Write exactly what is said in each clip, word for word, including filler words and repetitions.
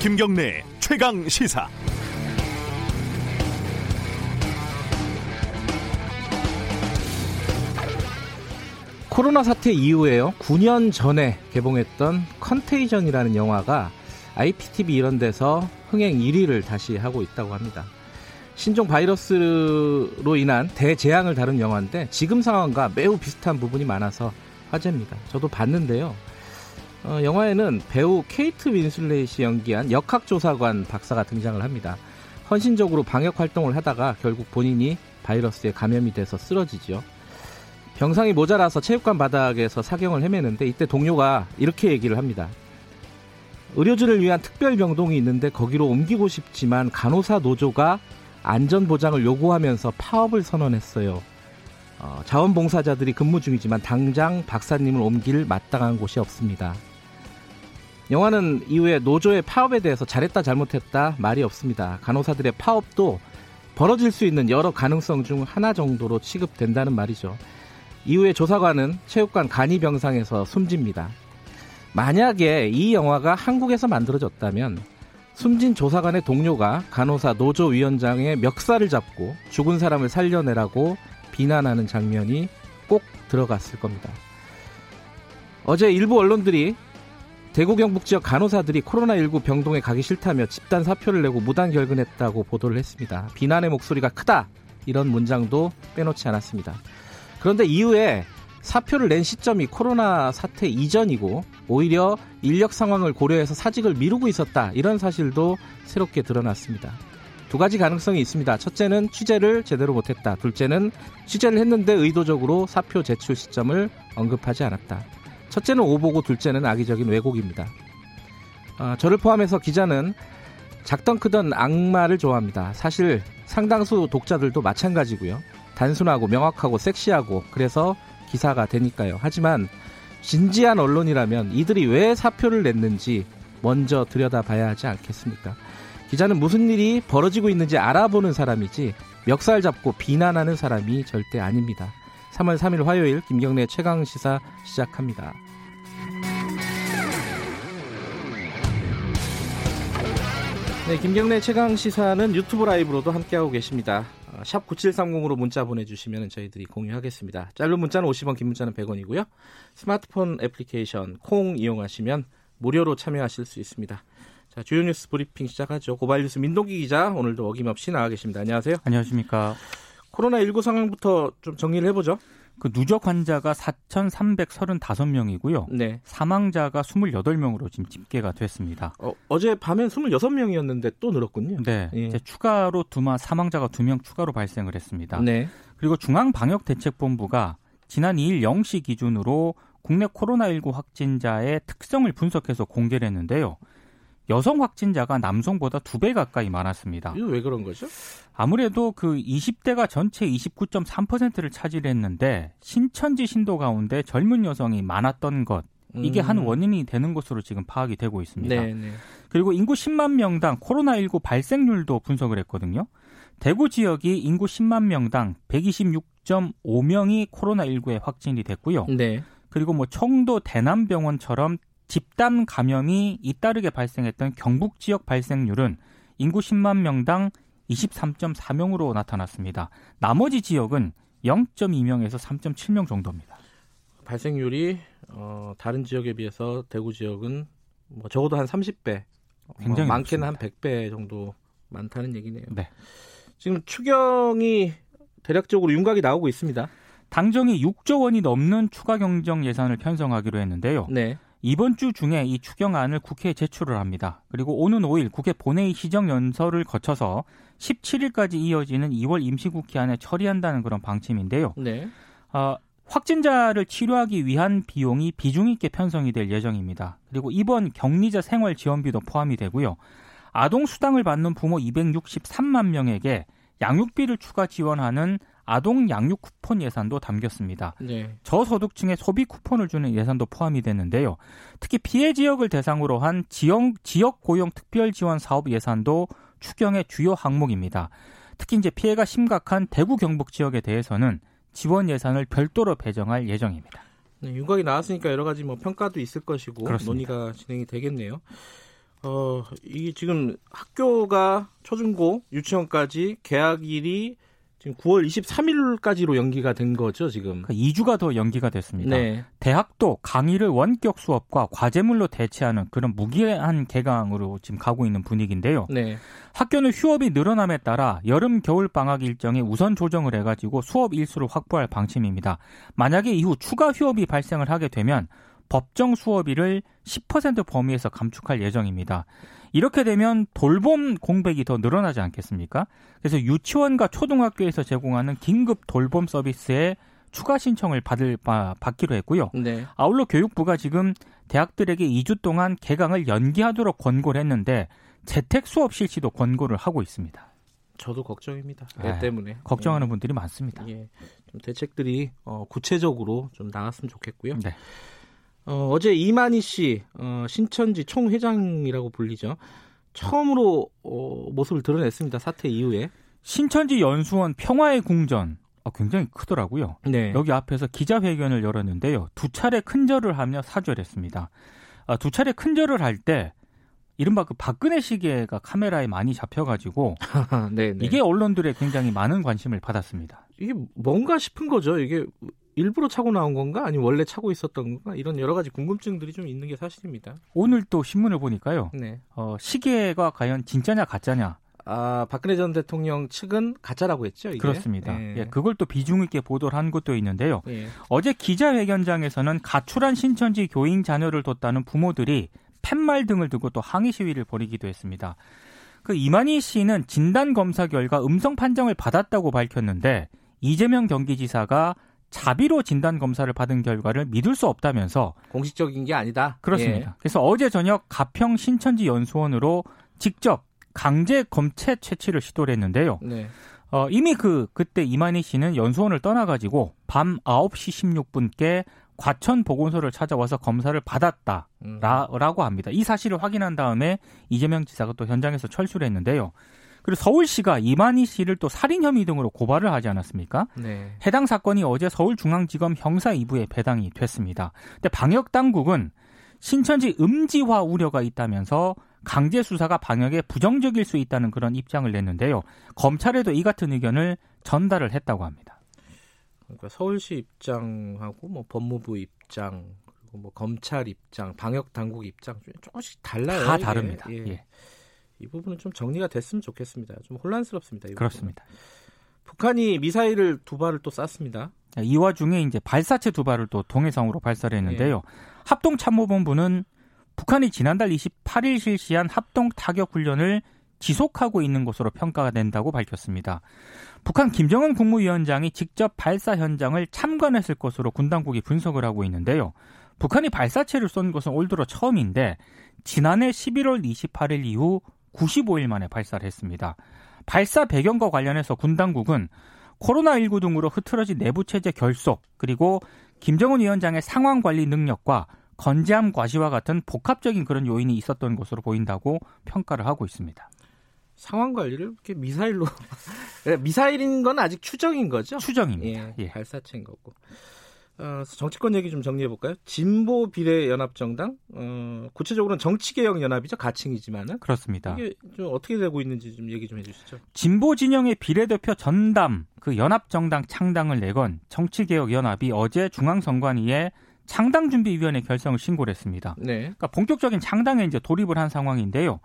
김경래 최강 시사. 코로나 사태 이후에요. 구 년 전에 개봉했던 컨테이전이라는 영화가 아이피티비 이런 데서 흥행 일 위를 다시 하고 있다고 합니다. 신종 바이러스로 인한 대재앙을 다룬 영화인데 지금 상황과 매우 비슷한 부분이 많아서 화제입니다. 저도 봤는데요. 어, 영화에는 배우 케이트 윈슬렛이 연기한 역학조사관 박사가 등장을 합니다. 헌신적으로 방역활동을 하다가 결국 본인이 바이러스에 감염이 돼서 쓰러지죠. 병상이 모자라서 체육관 바닥에서 사경을 헤매는데 이때 동료가 이렇게 얘기를 합니다. 의료진을 위한 특별 병동이 있는데 거기로 옮기고 싶지만 간호사 노조가 안전보장을 요구하면서 파업을 선언했어요. 어, 자원봉사자들이 근무 중이지만 당장 박사님을 옮길 마땅한 곳이 없습니다. 영화는 이후에 노조의 파업에 대해서 잘했다 잘못했다 말이 없습니다. 간호사들의 파업도 벌어질 수 있는 여러 가능성 중 하나 정도로 취급된다는 말이죠. 이후에 조사관은 체육관 간이병상에서 숨집니다. 만약에 이 영화가 한국에서 만들어졌다면 숨진 조사관의 동료가 간호사 노조위원장의 멱살을 잡고 죽은 사람을 살려내라고 비난하는 장면이 꼭 들어갔을 겁니다. 어제 일부 언론들이 대구 경북 지역 간호사들이 코로나십구 병동에 가기 싫다며 집단 사표를 내고 무단 결근했다고 보도를 했습니다. 비난의 목소리가 크다 이런 문장도 빼놓지 않았습니다. 그런데 이후에 사표를 낸 시점이 코로나 사태 이전이고 오히려 인력 상황을 고려해서 사직을 미루고 있었다 이런 사실도 새롭게 드러났습니다. 두 가지 가능성이 있습니다. 첫째는 취재를 제대로 못했다. 둘째는 취재를 했는데 의도적으로 사표 제출 시점을 언급하지 않았다. 첫째는 오보고 둘째는 악의적인 왜곡입니다. 아, 저를 포함해서 기자는 작던 크던 악마를 좋아합니다. 사실 상당수 독자들도 마찬가지고요. 단순하고 명확하고 섹시하고 그래서 기사가 되니까요. 하지만 진지한 언론이라면 이들이 왜 사표를 냈는지 먼저 들여다봐야 하지 않겠습니까? 기자는 무슨 일이 벌어지고 있는지 알아보는 사람이지 멱살 잡고 비난하는 사람이 절대 아닙니다. 삼월 삼일 화요일 김경래 최강시사 시작합니다. 네, 김경래 최강시사는 유튜브 라이브로도 함께하고 계십니다. 샵 구칠삼공으로 문자 보내주시면 저희들이 공유하겠습니다. 짧은 문자는 오십 원, 긴 문자는 백 원이고요. 스마트폰 애플리케이션 콩 이용하시면 무료로 참여하실 수 있습니다. 자, 주요 뉴스 브리핑 시작하죠. 고발 뉴스 민동기 기자 오늘도 어김없이 나와 계십니다. 안녕하세요. 안녕하십니까. 코로나십구 상황부터 좀 정리를 해보죠. 그 누적 환자가 사천삼백삼십오 명이고요. 네. 사망자가 이십팔 명으로 지금 집계가 됐습니다. 어, 어제 밤엔 이십육 명이었는데 또 늘었군요. 네. 예. 이제 추가로 두마 사망자가 두 명 추가로 발생을 했습니다. 네. 그리고 중앙방역대책본부가 지난 이일 영 시 기준으로 국내 코로나십구 확진자의 특성을 분석해서 공개를 했는데요. 여성 확진자가 남성보다 두 배 가까이 많았습니다. 이거 왜 그런 거죠? 아무래도 그 이십 대가 전체 이십구 점 삼 퍼센트를 차지했는데 신천지 신도 가운데 젊은 여성이 많았던 것. 이게 음. 한 원인이 되는 것으로 지금 파악이 되고 있습니다. 네네. 그리고 인구 십만 명당 코로나십구 발생률도 분석을 했거든요. 대구 지역이 인구 십만 명당 백이십육 점 오 명이 코로나십구에 확진이 됐고요. 네. 그리고 뭐 청도 대남병원처럼 집단 감염이 잇따르게 발생했던 경북 지역 발생률은 인구 십만 명당 이십삼 점 사 명으로 나타났습니다. 나머지 지역은 영 점 이 명에서 삼 점 칠 명 정도입니다. 발생률이 어, 다른 지역에 비해서 대구 지역은 뭐 적어도 한 삼십 배, 굉장히 뭐 많게는 한 백 배 정도 많다는 얘기네요. 네. 지금 추경이 대략적으로 윤곽이 나오고 있습니다. 당정이 육조 원이 넘는 추가 경정 예산을 편성하기로 했는데요. 네. 이번 주 중에 이 추경안을 국회에 제출을 합니다. 그리고 오는 오일 국회 본회의 시정연설을 거쳐서 십칠일까지 이어지는 이월 임시국회 안에 처리한다는 그런 방침인데요. 네. 어, 확진자를 치료하기 위한 비용이 비중 있게 편성이 될 예정입니다. 그리고 이번 격리자 생활 지원비도 포함이 되고요. 아동 수당을 받는 부모 이백육십삼만 명에게 양육비를 추가 지원하는 아동 양육 쿠폰 예산도 담겼습니다. 네. 저소득층의 소비 쿠폰을 주는 예산도 포함이 됐는데요. 특히 피해 지역을 대상으로 한 지역, 지역 고용 특별 지원 사업 예산도 추경의 주요 항목입니다. 특히 이제 피해가 심각한 대구 경북 지역에 대해서는 지원 예산을 별도로 배정할 예정입니다. 네, 윤곽이 나왔으니까 여러 가지 뭐 평가도 있을 것이고 그렇습니다. 논의가 진행이 되겠네요. 어, 이게 지금 학교가 초중고 유치원까지 개학일이 지금 구월 이십삼일까지로 연기가 된 거죠, 지금. 그러니까 이 주가 더 연기가 됐습니다. 네. 대학도 강의를 원격 수업과 과제물로 대체하는 그런 무기한 개강으로 지금 가고 있는 분위기인데요. 네. 학교는 휴업이 늘어남에 따라 여름 겨울 방학 일정에 우선 조정을 해가지고 수업 일수를 확보할 방침입니다. 만약에 이후 추가 휴업이 발생을 하게 되면 법정 수업일을 십 퍼센트 범위에서 감축할 예정입니다. 이렇게 되면 돌봄 공백이 더 늘어나지 않겠습니까? 그래서 유치원과 초등학교에서 제공하는 긴급 돌봄 서비스에 추가 신청을 받을, 받기로 했고요. 네. 아울러 교육부가 지금 대학들에게 이 주 동안 개강을 연기하도록 권고를 했는데 재택 수업 실시도 권고를 하고 있습니다. 저도 걱정입니다. 애 때문에. 걱정하는 예. 분들이 많습니다. 예. 좀 대책들이 어, 구체적으로 좀 나왔으면 좋겠고요. 네. 어, 어제 이만희 씨, 어, 신천지 총회장이라고 불리죠. 처음으로 어, 모습을 드러냈습니다. 사태 이후에. 신천지 연수원 평화의 궁전, 어, 굉장히 크더라고요. 네. 여기 앞에서 기자회견을 열었는데요. 두 차례 큰절을 하며 사죄했습니다. 아, 두 차례 큰절을 할 때 이른바 그 박근혜 시계가 카메라에 많이 잡혀가지고 이게 언론들의 굉장히 많은 관심을 받았습니다. 이게 뭔가 싶은 거죠. 이게... 일부러 차고 나온 건가? 아니면 원래 차고 있었던 건가? 이런 여러 가지 궁금증들이 좀 있는 게 사실입니다. 오늘 또 신문을 보니까요. 네. 어, 시계가 과연 진짜냐 가짜냐. 아, 박근혜 전 대통령 측은 가짜라고 했죠? 이게? 그렇습니다. 네. 예, 그걸 또 비중 있게 보도를 한 것도 있는데요. 네. 어제 기자회견장에서는 가출한 신천지 교인 자녀를 뒀다는 부모들이 팻말 등을 들고 또 항의 시위를 벌이기도 했습니다. 그 이만희 씨는 진단검사 결과 음성 판정을 받았다고 밝혔는데 이재명 경기지사가 자비로 진단검사를 받은 결과를 믿을 수 없다면서 공식적인 게 아니다. 그렇습니다. 예. 그래서 어제 저녁 가평 신천지 연수원으로 직접 강제 검체 채취를 시도를 했는데요. 네. 어, 이미 그, 그때 이만희 씨는 연수원을 떠나가지고 밤 아홉시 십육분께 과천보건소를 찾아와서 검사를 받았다라고 음. 합니다. 이 사실을 확인한 다음에 이재명 지사가 또 현장에서 철수를 했는데요. 그리고 서울시가 이만희 씨를 또 살인 혐의 등으로 고발을 하지 않았습니까? 네. 해당 사건이 어제 서울중앙지검 형사 이 부에 배당이 됐습니다. 근데 방역 당국은 신천지 음지화 우려가 있다면서 강제 수사가 방역에 부정적일 수 있다는 그런 입장을 냈는데요. 검찰에도 이 같은 의견을 전달을 했다고 합니다. 그러니까 서울시 입장하고 뭐 법무부 입장, 그리고 뭐 검찰 입장, 방역 당국 입장 조금씩 달라요. 다 다릅니다. 예. 예. 이 부분은 좀 정리가 됐으면 좋겠습니다. 좀 혼란스럽습니다. 이 그렇습니다. 북한이 미사일을 두 발을 또 쐈습니다. 이 와중에 이제 발사체 두 발을 또 동해상으로 발사를 했는데요. 네. 합동참모본부는 북한이 지난달 이십팔일 실시한 합동타격훈련을 지속하고 있는 것으로 평가가 된다고 밝혔습니다. 북한 김정은 국무위원장이 직접 발사 현장을 참관했을 것으로 군 당국이 분석을 하고 있는데요. 북한이 발사체를 쏜 것은 올 들어 처음인데 지난해 십일월 이십팔일 이후 구십오일 만에 발사를 했습니다. 발사 배경과 관련해서 군 당국은 코로나십구 등으로 흐트러진 내부체제 결속 그리고 김정은 위원장의 상황관리 능력과 건재함 과시와 같은 복합적인 그런 요인이 있었던 것으로 보인다고 평가를 하고 있습니다. 상황관리를 이렇게 미사일로 미사일인 건 아직 추정인 거죠? 추정입니다. 예, 예. 발사체인 거고. 어, 정치권 얘기 좀 정리해볼까요? 진보 비례연합정당, 어, 구체적으로는 정치개혁연합이죠. 가칭이지만은. 그렇습니다. 이게 좀 어떻게 되고 있는지 좀 얘기 좀 해주시죠. 진보 진영의 비례대표 전담, 그 연합정당 창당을 내건 정치개혁연합이 어제 중앙선관위에 창당준비위원회 결성을 신고를 했습니다. 네. 그러니까 본격적인 창당에 이제 돌입을 한 상황인데요.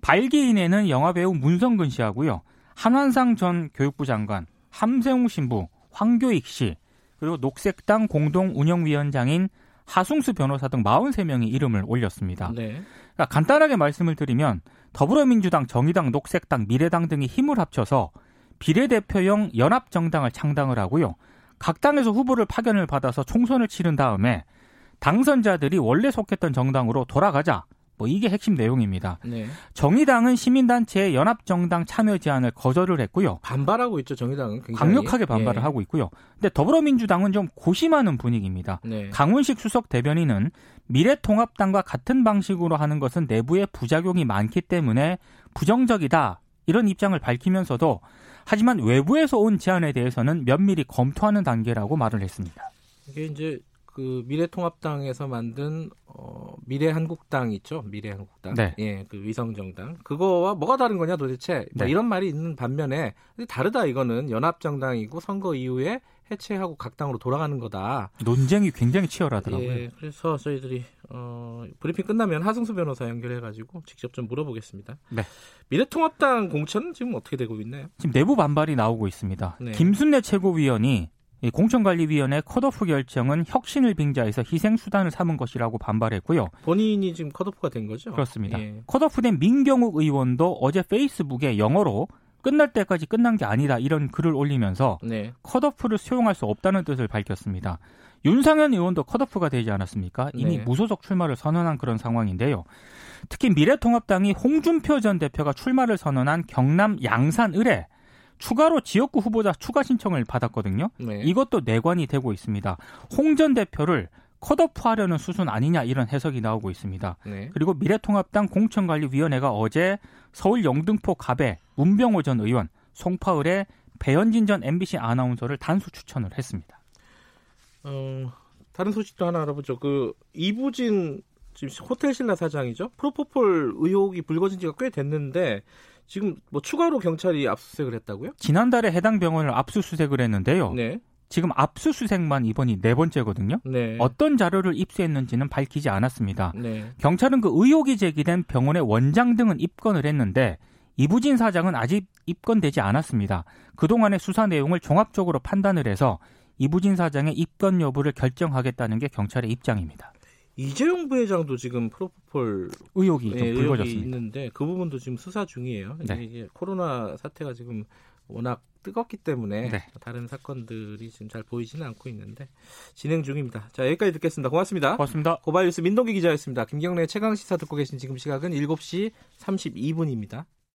발기인에는 영화배우 문성근 씨하고요. 한완상 전 교육부 장관, 함세웅 신부, 황교익 씨, 그리고 녹색당 공동운영위원장인 하승수 변호사 등 사십삼명이 이름을 올렸습니다. 네. 그러니까 간단하게 말씀을 드리면 더불어민주당, 정의당, 녹색당, 미래당 등이 힘을 합쳐서 비례대표형 연합정당을 창당을 하고요. 각 당에서 후보를 파견을 받아서 총선을 치른 다음에 당선자들이 원래 속했던 정당으로 돌아가자. 뭐 이게 핵심 내용입니다. 네. 정의당은 시민단체의 연합정당 참여 제안을 거절을 했고요. 반발하고 있죠. 정의당은 굉장히. 강력하게 반발을 네. 하고 있고요. 근데 더불어민주당은 좀 고심하는 분위기입니다. 네. 강훈식 수석 대변인은 미래통합당과 같은 방식으로 하는 것은 내부에 부작용이 많기 때문에 부정적이다. 이런 입장을 밝히면서도 하지만 외부에서 온 제안에 대해서는 면밀히 검토하는 단계라고 말을 했습니다. 이게 이제 그 미래통합당에서 만든 어, 미래한국당 있죠? 미래한국당. 네. 예, 그 위성정당. 그거와 뭐가 다른 거냐 도대체. 뭐 네. 이런 말이 있는 반면에 다르다 이거는. 연합정당이고 선거 이후에 해체하고 각 당으로 돌아가는 거다. 논쟁이 굉장히 치열하더라고요. 예, 그래서 저희들이 어, 브리핑 끝나면 하승수 변호사 연결해가지고 직접 좀 물어보겠습니다. 네. 미래통합당 공천은 지금 어떻게 되고 있나요? 지금 내부 반발이 나오고 있습니다. 네. 김순례 최고위원이 공천관리위원회 컷오프 결정은 혁신을 빙자해서 희생수단을 삼은 것이라고 반발했고요. 본인이 지금 컷오프가 된 거죠? 그렇습니다. 예. 컷오프된 민경욱 의원도 어제 페이스북에 영어로 끝날 때까지 끝난 게 아니다 이런 글을 올리면서 네. 컷오프를 수용할 수 없다는 뜻을 밝혔습니다. 윤상현 의원도 컷오프가 되지 않았습니까? 이미 네. 무소속 출마를 선언한 그런 상황인데요. 특히 미래통합당이 홍준표 전 대표가 출마를 선언한 경남 양산 을에 추가로 지역구 후보자 추가 신청을 받았거든요. 네. 이것도 내관이 되고 있습니다. 홍 전 대표를 컷오프하려는 수순 아니냐 이런 해석이 나오고 있습니다. 네. 그리고 미래통합당 공천관리위원회가 어제 서울 영등포 갑에 문병호 전 의원, 송파을의 배현진 전 엠비씨 아나운서를 단수 추천을 했습니다. 어, 다른 소식도 하나 알아보죠. 그 이부진 지금 호텔신라 사장이죠. 프로포폴 의혹이 불거진 지가 꽤 됐는데 지금 뭐 추가로 경찰이 압수수색을 했다고요? 지난달에 해당 병원을 압수수색을 했는데요. 네. 지금 압수수색만 이번이 네 번째거든요. 네. 어떤 자료를 입수했는지는 밝히지 않았습니다. 네. 경찰은 그 의혹이 제기된 병원의 원장 등은 입건을 했는데 이부진 사장은 아직 입건되지 않았습니다. 그동안의 수사 내용을 종합적으로 판단을 해서 이부진 사장의 입건 여부를 결정하겠다는 게 경찰의 입장입니다. 이재용 부회장도 지금 프로포폴 의혹이 좀 불거졌습니다. 의혹이 있는데 그 부분도 지금 수사 중이에요. 네. 이게 코로나 사태가 지금 워낙 뜨겁기 때문에 네. 다른 사건들이 지금 잘 보이지는 않고 있는데 진행 중입니다. 자, 여기까지 듣겠습니다. 고맙습니다. 고맙습니다. 고발뉴스 민동기 기자였습니다. 김경래 최강시사 듣고 계신 지금 시각은 일곱 시 삼십이 분입니다.